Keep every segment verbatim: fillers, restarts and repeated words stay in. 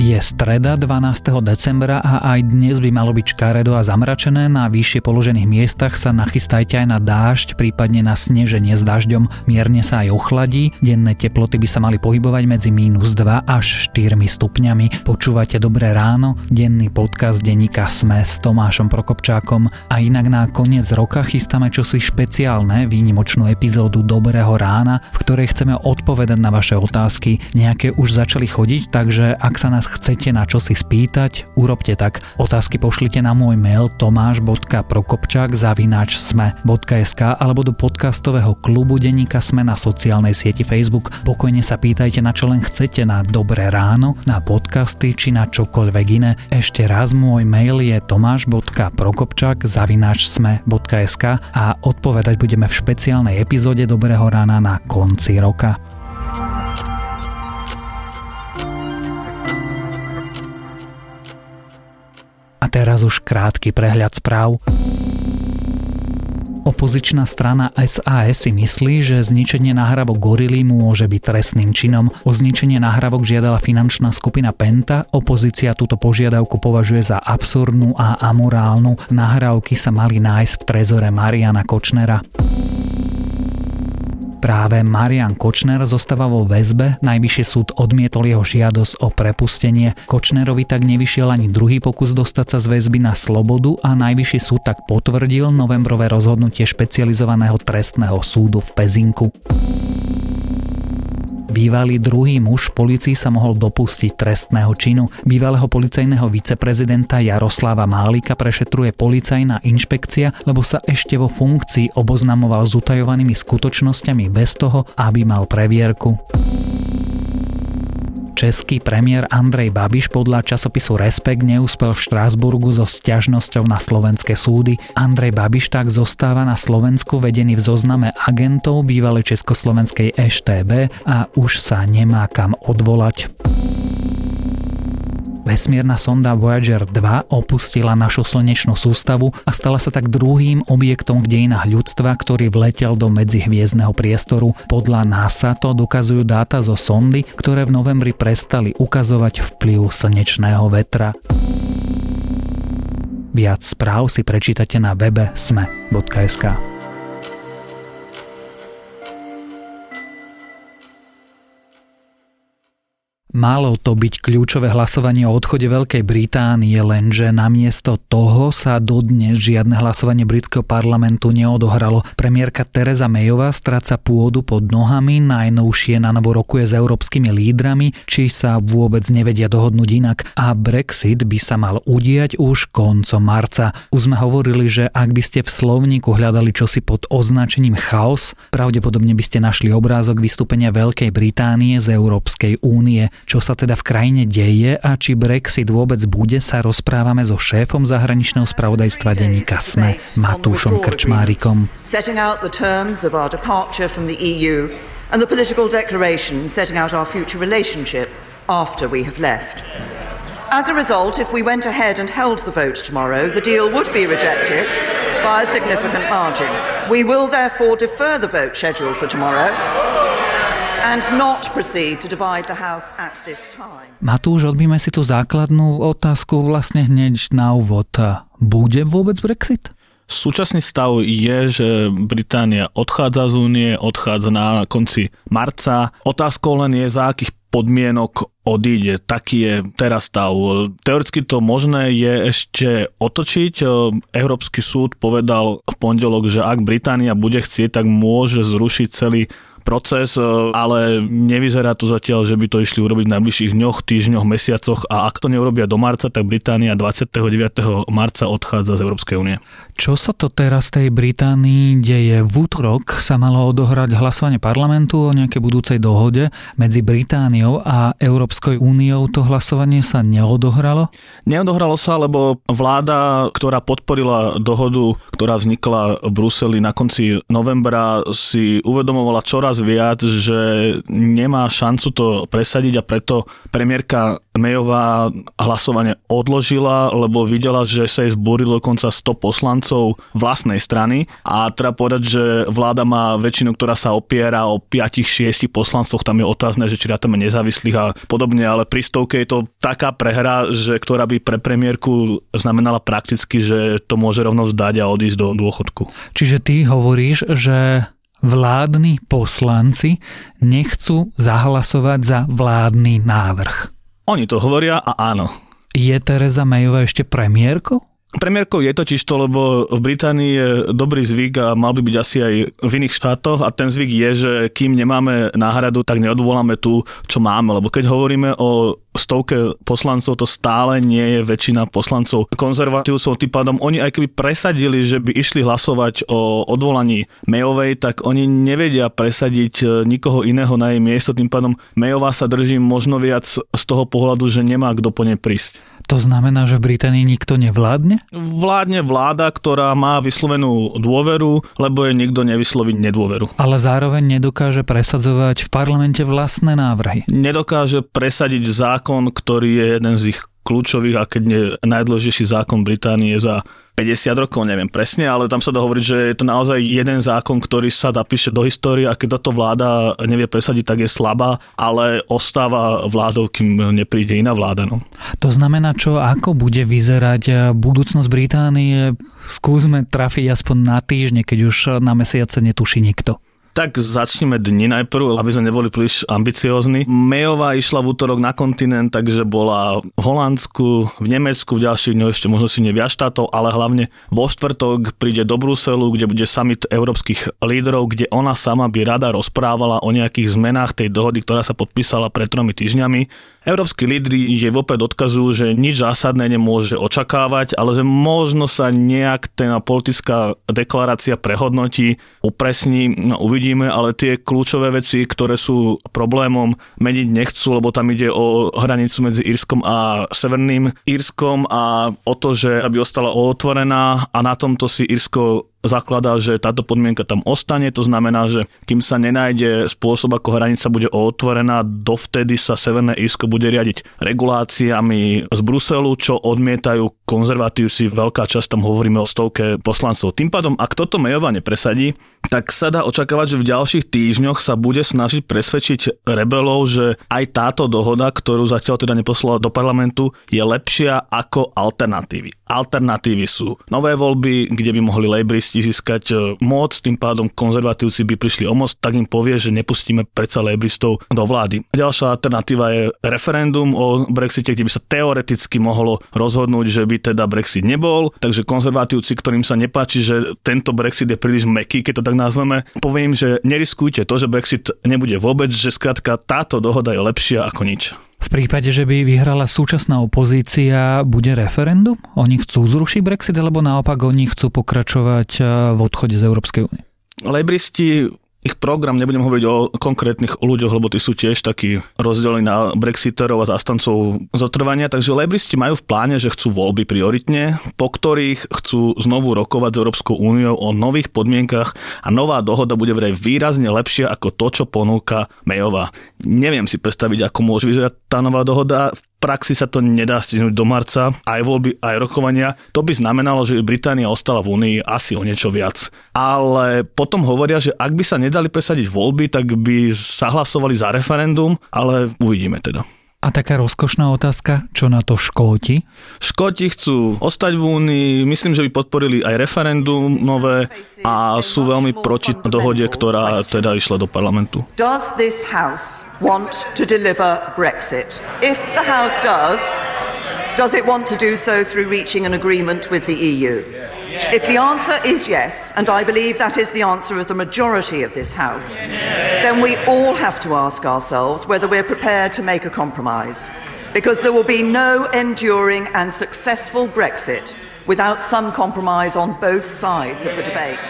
Je streda dvanásteho decembra a aj dnes by malo byť škaredo a zamračené, na vyššie položených miestach sa nachystajte aj na dážď, prípadne na sneženie s dažďom, mierne sa aj ochladí, denné teploty by sa mali pohybovať medzi mínus dva až štyri stupňami. Počúvate Dobré ráno, denný podcast denníka SME s Tomášom Prokopčákom a inak na koniec roka chystáme čosi špeciálne, výnimočnú epizódu Dobrého rána, v ktorej chceme odpovedať na vaše otázky. Nejaké už začali chodiť, takže ak sa nás chcete na čosi spýtať, urobte tak. Otázky pošlite na môj mail tomáš bodka prokopčák zavináč sme bodka es ká alebo do podcastového klubu denníka SME na sociálnej sieti Facebook. Pokojne sa pýtajte na čo len chcete, na Dobré ráno, na podcasty či na čokoľvek iné. Ešte raz, môj mail je tomáš bodka prokopčák zavináč sme bodka es ká a odpovedať budeme v špeciálnej epizóde Dobrého rána na konci roka. A teraz už krátky prehľad správ. Opozičná strana es a es si myslí, že zničenie nahrávok Gorily môže byť trestným činom. O zničenie nahrávok žiadala finančná skupina Penta. Opozícia túto požiadavku považuje za absurdnú a amorálnu. Nahrávky sa mali nájsť v trezore Mariána Kočnera. Práve Marián Kočner zostáva vo väzbe, najvyšší súd odmietol jeho žiadosť o prepustenie. Kočnerovi tak nevyšiel ani druhý pokus dostať sa z väzby na slobodu a najvyšší súd tak potvrdil novembrové rozhodnutie špecializovaného trestného súdu v Pezinku. Bývalý druhý muž polícii sa mohol dopustiť trestného činu. Bývalého policajného viceprezidenta Jaroslava Málika prešetruje policajná inšpekcia, lebo sa ešte vo funkcii oboznamoval s utajovanými skutočnosťami bez toho, aby mal previerku. Český premiér Andrej Babiš podľa časopisu Respekt neúspel v Štrasburgu so sťažnosťou na slovenské súdy. Andrej Babiš tak zostáva na Slovensku vedený v zozname agentov bývalej československej ŠtB a už sa nemá kam odvolať. Vesmierna sonda Voyager dva opustila našu slnečnú sústavu a stala sa tak druhým objektom v dejinách ľudstva, ktorý vletel do medzihviezdneho priestoru. Podľa NASA to dokazujú dáta zo sondy, ktoré v novembri prestali ukazovať vplyv slnečného vetra. Viac správ si prečítate na webe sme bodka es ká. Malo to byť kľúčové hlasovanie o odchode Veľkej Británie, lenže namiesto toho sa dodnes žiadne hlasovanie britského parlamentu neodohralo. Premiérka Theresa Mayová stráca pôdu pod nohami, najnovšie na novo rokuje s európskymi lídrami, či sa vôbec nevedia dohodnúť inak, a Brexit by sa mal udiať už koncom marca. Už sme hovorili, že ak by ste v slovníku hľadali čosi pod označením chaos, pravdepodobne by ste našli obrázok vystúpenia Veľkej Británie z Európskej únie. Čo sa teda v krajine deje a či Brexit vôbec bude, sa rozprávame so šéfom zahraničného spravodajstva denníka SME, Matúšom Krčmárikom. As a result, if we went ahead and held the vote tomorrow, the deal would be rejected by a significant margin. We will therefore defer the vote scheduled for tomorrow and not proceed to divide the house at this time. Matúš, odbíme si tú základnú otázku vlastne hneď na úvod. Bude vôbec Brexit? Súčasný stav je, že Británia odchádza z únie, odchádza na konci marca. Otázkou len je, za akých podmienok odíde. Taký je teraz stav. Teoreticky to možné je ešte otočiť. Európsky súd povedal v pondelok, že ak Británia bude chcieť, tak môže zrušiť celý proces, ale nevyzerá to zatiaľ, že by to išli urobiť v najbližších dňoch, týždňoch, mesiacoch, a ak to neurobia do marca, tak Británia dvadsiateho deviateho marca odchádza z Európskej únie. Čo sa to teraz tej Británii deje? V útorok sa malo odohrať hlasovanie parlamentu o nejakej budúcej dohode medzi Britániou a Európskej úniou. To hlasovanie sa neodohralo? Neodohralo sa, lebo vláda, ktorá podporila dohodu, ktorá vznikla v Bruseli na konci novembra, si uvedomovala čoraz viac, že nemá šancu to presadiť, a preto premiérka Mayová hlasovanie odložila, lebo videla, že sa jej zbúrilo dokonca sto poslancov vlastnej strany a treba povedať, že vláda má väčšinu, ktorá sa opiera o päť šesť poslancov, tam je otázne, že či rátame nezávislých a podobne, ale pri stovke je to taká prehra, že ktorá by pre premiérku znamenala prakticky, že to môže rovno vzdať a odísť do dôchodku. Čiže ty hovoríš, že vládni poslanci nechcú zahlasovať za vládny návrh. Oni to hovoria a áno. Je Theresa Mayová ešte premiérkou? Premiérkou je totiž to, lebo v Británii je dobrý zvyk a mal by byť asi aj v iných štátoch a ten zvyk je, že kým nemáme náhradu, tak neodvoláme tú, čo máme. Lebo keď hovoríme o stovke poslancov, to stále nie je väčšina poslancov. Konzervatívcov tým pádom, oni aj keby presadili, že by išli hlasovať o odvolaní Mayovej, tak oni nevedia presadiť nikoho iného na jej miesto. Tým pádom Mayová sa drží možno viac z toho pohľadu, že nemá kto po nej prísť. To znamená, že v Británii nikto nevládne? Vládne vláda, ktorá má vyslovenú dôveru, lebo jej nikto nevysloví nedôveru. Ale zároveň nedokáže presadzovať v parlamente vlastné návrhy. Nedokáže presadiť zákon, ktorý je jeden z ich kľúčových a keď nie najdôležitejší zákon Británie za päťdesiat rokov, neviem presne, ale tam sa dá hovoriť, že je to naozaj jeden zákon, ktorý sa zapíše do histórie a keď toto vláda nevie presadiť, tak je slabá, ale ostáva vládou, kým nepríde iná vláda. No. To znamená, čo ako bude vyzerať budúcnosť Británie? Skúsme trafiť aspoň na týždne, keď už na mesiace netuší nikto. Tak začneme dni najprv, aby sme neboli príliš ambiciózni. Mayová išla v útorok na kontinent, takže bola v Holandsku, v Nemecku, v ďalších dňoch ešte možno si neviac štátov, ale hlavne vo štvrtok príde do Bruselu, kde bude summit európskych lídrov, kde ona sama by rada rozprávala o nejakých zmenách tej dohody, ktorá sa podpísala pred tromi týždňami. Európski lídri jej opäť odkazujú, že nič zásadné nemôže očakávať, ale že možno sa nejak tá politická deklarácia prehodnotí, upresní, no uvidíme, ale tie kľúčové veci, ktoré sú problémom, meniť nechcú, lebo tam ide o hranicu medzi Írskom a Severným Írskom a o to, že aby ostala otvorená a na tomto si Írsko zakladá, že táto podmienka tam ostane, to znamená, že kým sa nenájde spôsob, ako hranica bude otvorená, dovtedy sa Severné Írsko bude riadiť reguláciami z Bruselu, čo odmietajú konzervatívci, veľká časť, tam hovoríme o stovke poslancov. Tým pádom, ak toto Mayová nepresadí, tak sa dá očakávať, že v ďalších týždňoch sa bude snažiť presvedčiť rebelov, že aj táto dohoda, ktorú zatiaľ teda neposlala do parlamentu, je lepšia ako alternatívy. Alternatívy sú nové voľby, kde by mohli Labouristi získať moc, tým pádom konzervatívci by prišli o moc, tak im povie, že nepustíme predsa labouristov do vlády. Ďalšia alternatíva je referendum o Brexite, kde by sa teoreticky mohlo rozhodnúť, že by teda Brexit nebol, takže konzervatívci, ktorým sa nepáči, že tento Brexit je príliš mäkký, keď to tak nazveme, poviem, že neriskujte to, že Brexit nebude vôbec, že skrátka táto dohoda je lepšia ako nič. V prípade, že by vyhrala súčasná opozícia, bude referendum? Oni chcú zrušiť Brexit, alebo naopak oni chcú pokračovať v odchode z Európskej únie? Laboristi, ich program, nebudem hovoriť o konkrétnych ľuďoch, lebo tí sú tiež takí rozdelení na brexiterov a zastancov zotrvania, takže laboristi majú v pláne, že chcú voľby prioritne, po ktorých chcú znovu rokovať s Európskou úniou o nových podmienkach a nová dohoda bude vraj výrazne lepšia ako to, čo ponúka Mayová. Neviem si predstaviť, ako môže vyzerať tá nová dohoda. V praxi sa to nedá stihnúť do marca. Aj voľby, aj rokovania. To by znamenalo, že Británia ostala v Únii asi o niečo viac. Ale potom hovoria, že ak by sa nedali presadiť voľby, tak by zahlasovali za referendum, ale uvidíme teda. A taká rozkošná otázka, čo na to Škóti? Škóti chcú ostať v Únii, myslím, že by podporili aj referendum nové a sú veľmi proti dohode, ktorá teda išla do parlamentu. Does this house want to deliver Brexit? If the house does, does it want to do so through reaching an agreement with the E U? If the answer is yes, and I believe that is the answer of the majority of this House, then we all have to ask ourselves whether we're prepared to make a compromise, because there will be no enduring and successful Brexit without some compromise on both sides of the debate.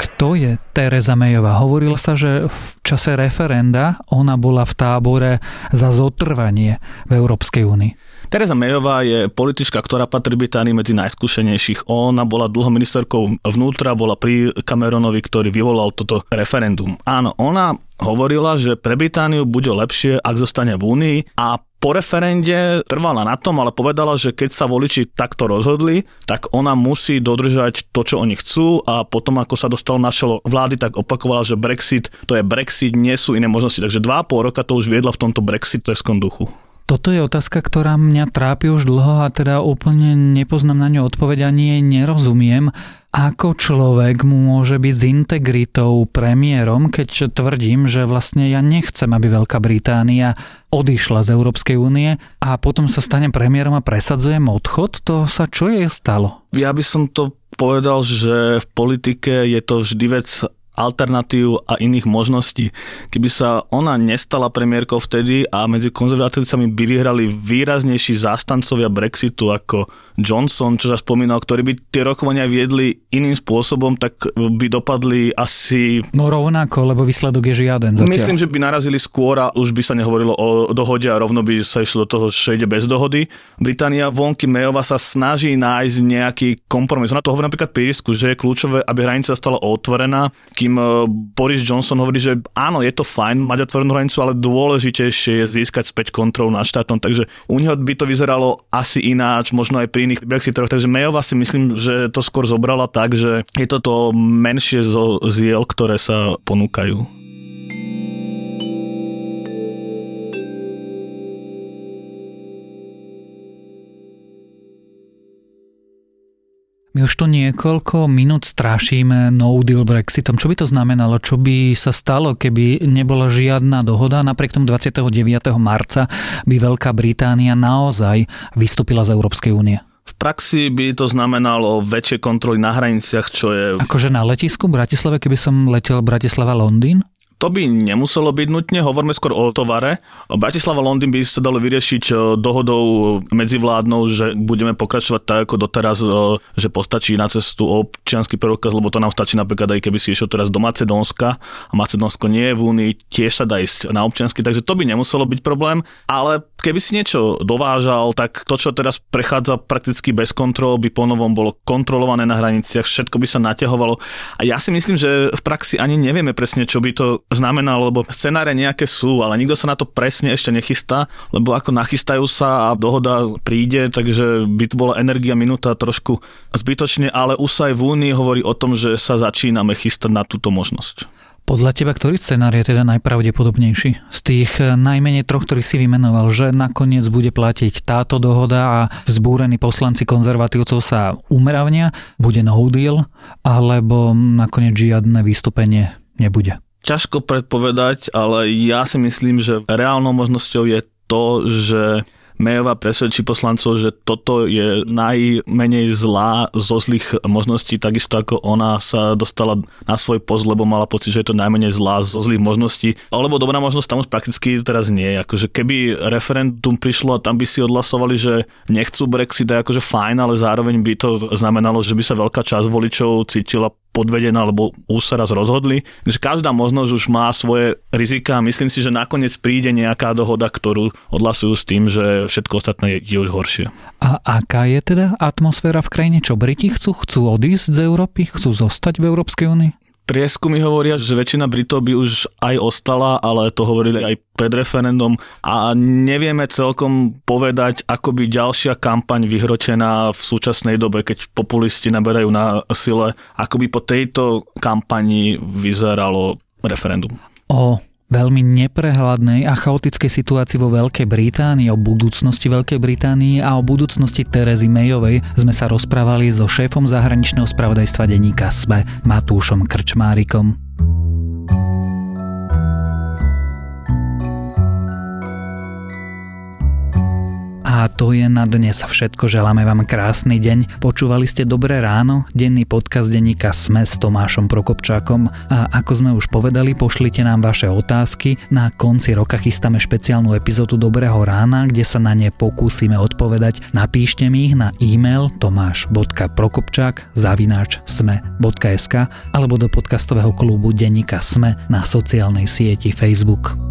Kto je Theresa Mayová? Hovorilo sa, že v čase referenda ona bola v tábore za zotrvanie v Európskej únii. Theresa Mayová je politička, ktorá patrí Británii medzi najskúšenejších. Ona bola dlho ministerkou vnútra, bola pri Cameronovi, ktorý vyvolal toto referendum. Áno, ona hovorila, že pre Britániu bude lepšie, ak zostane v Únii a po referende trvala na tom, ale povedala, že keď sa voliči takto rozhodli, tak ona musí dodržať to, čo oni chcú, a potom, ako sa dostalo na čelo vlády, tak opakovala, že Brexit, to je Brexit, nie sú iné možnosti. Takže dva a pol roka to už viedla v tomto brexiterskom duchu. Toto je otázka, ktorá mňa trápi už dlho a teda úplne nepoznám na ňu odpoveď, ani jej nerozumiem. Ako človek môže byť s integritou premiérom, keď tvrdím, že vlastne ja nechcem, aby Veľká Británia odišla z Európskej únie, a potom sa stane premiérom a presadzujem odchod? To sa čo jej stalo? Ja by som to povedal, že v politike je to vždy vec alternatív a iných možností. Keby sa ona nestala premiérkou vtedy a medzi konzervatívcami by vyhrali výraznejší zástancovia Brexitu ako Johnson, čo sa spomínal, ktorí by tie rokovania viedli iným spôsobom, tak by dopadli asi... No rovnako, lebo výsledok je žiaden zatiaľ. Myslím, že by narazili skôr a už by sa nehovorilo o dohode a rovno by sa išlo do toho, že ide bez dohody. Británia vonky Mayová sa snaží nájsť nejaký kompromis. Ona to hovorí napríklad pri Írsku, že je kľúčové, aby hranica stala otvorená. Kým Boris Johnson hovorí, že áno, je to fajn mať otvorenú hranicu, ale dôležitejšie je získať späť kontrolu nad štátom, takže u neho by to vyzeralo asi ináč, možno aj pri iných brexitoch, takže Mayová si myslím, že to skôr zobrala tak, že je to to menšie zo ziel, ktoré sa ponúkajú. My už to niekoľko minút strašíme no deal Brexitom. Čo by to znamenalo? Čo by sa stalo, keby nebola žiadna dohoda? Napriek tomu dvadsiateho deviateho marca by Veľká Británia naozaj vystúpila z Európskej únie. V praxi by to znamenalo väčšie kontroly na hraniciach, čo je... Akože na letisku v Bratislave, keby som letel Bratislava-Londýn? To by nemuselo byť nutne, hovoríme skôr o tovare. Bratislava-Londýn by sa dalo vyriešiť dohodou medzivládnou, že budeme pokračovať tak ako doteraz, že postačí na cestu občiansky preukaz, lebo to nám stačí napríklad aj keby si išiel teraz do Macedónska a Macedónsko nie je v Únii, tiež sa dá ísť na občiansky, takže to by nemuselo byť problém, ale keby si niečo dovážal, tak to, čo teraz prechádza prakticky bez kontrol, by ponovom bolo kontrolované na hraniciach, všetko by sa naťahovalo. A ja si myslím, že v praxi ani nevieme presne, čo by to znamenalo, lebo scenáre nejaké sú, ale nikto sa na to presne ešte nechystá, lebo ako nachystajú sa a dohoda príde, takže by to bola energia minúta trošku zbytočne, ale už aj v Únii hovorí o tom, že sa začíname chystať na túto možnosť. Podľa teba, ktorý scenár je teda najpravdepodobnejší? Z tých najmenej troch, ktorý si vymenoval, že nakoniec bude platiť táto dohoda a vzbúrení poslanci konzervatívcov sa umravnia, bude no deal, alebo nakoniec žiadne vystúpenie nebude? Ťažko predpovedať, ale ja si myslím, že reálnou možnosťou je to, že Mayová presvedčí poslancov, že toto je najmenej zlá zo zlých možností, takisto ako ona sa dostala na svoj post, lebo mala pocit, že je to najmenej zlá zo zlých možností. Alebo dobrá možnosť tam už prakticky teraz nie je. Akože keby referendum prišlo a tam by si odhlasovali, že nechcú Brexit, je akože fajn, ale zároveň by to znamenalo, že by sa veľká časť voličov cítila podvedená, alebo už sa raz rozhodli. Takže každá možnosť už má svoje rizika a myslím si, že nakoniec príde nejaká dohoda, ktorú odhlasujú s tým, že všetko ostatné je už horšie. A aká je teda atmosféra v krajine? Čo Briti chcú? Chcú odísť z Európy? Chcú zostať v Európskej únii? Prieskumy hovoria, že väčšina Britov by už aj ostala, ale to hovorili aj pred referendum a nevieme celkom povedať, ako by ďalšia kampaň vyhrotená v súčasnej dobe, keď populisti naberajú na sile, ako by po tejto kampani vyzeralo referendum. O veľmi neprehľadnej a chaotickej situácii vo Veľkej Británii, o budúcnosti Veľkej Británii a o budúcnosti Theresy Mayovej sme sa rozprávali so šéfom zahraničného spravodajstva denníka es em e Matúšom Krčmárikom. A to je na dnes všetko. Želáme vám krásny deň. Počúvali ste Dobré ráno, denný podcast denníka es em e s Tomášom Prokopčákom. A ako sme už povedali, pošlite nám vaše otázky. Na konci roka chystáme špeciálnu epizódu Dobrého rána, kde sa na ne pokúsime odpovedať. Napíšte mi ich na e-mail tomáš bodka prokopčák zavináč es em e bodka es ka alebo do podcastového klubu denníka es em e na sociálnej sieti Facebook.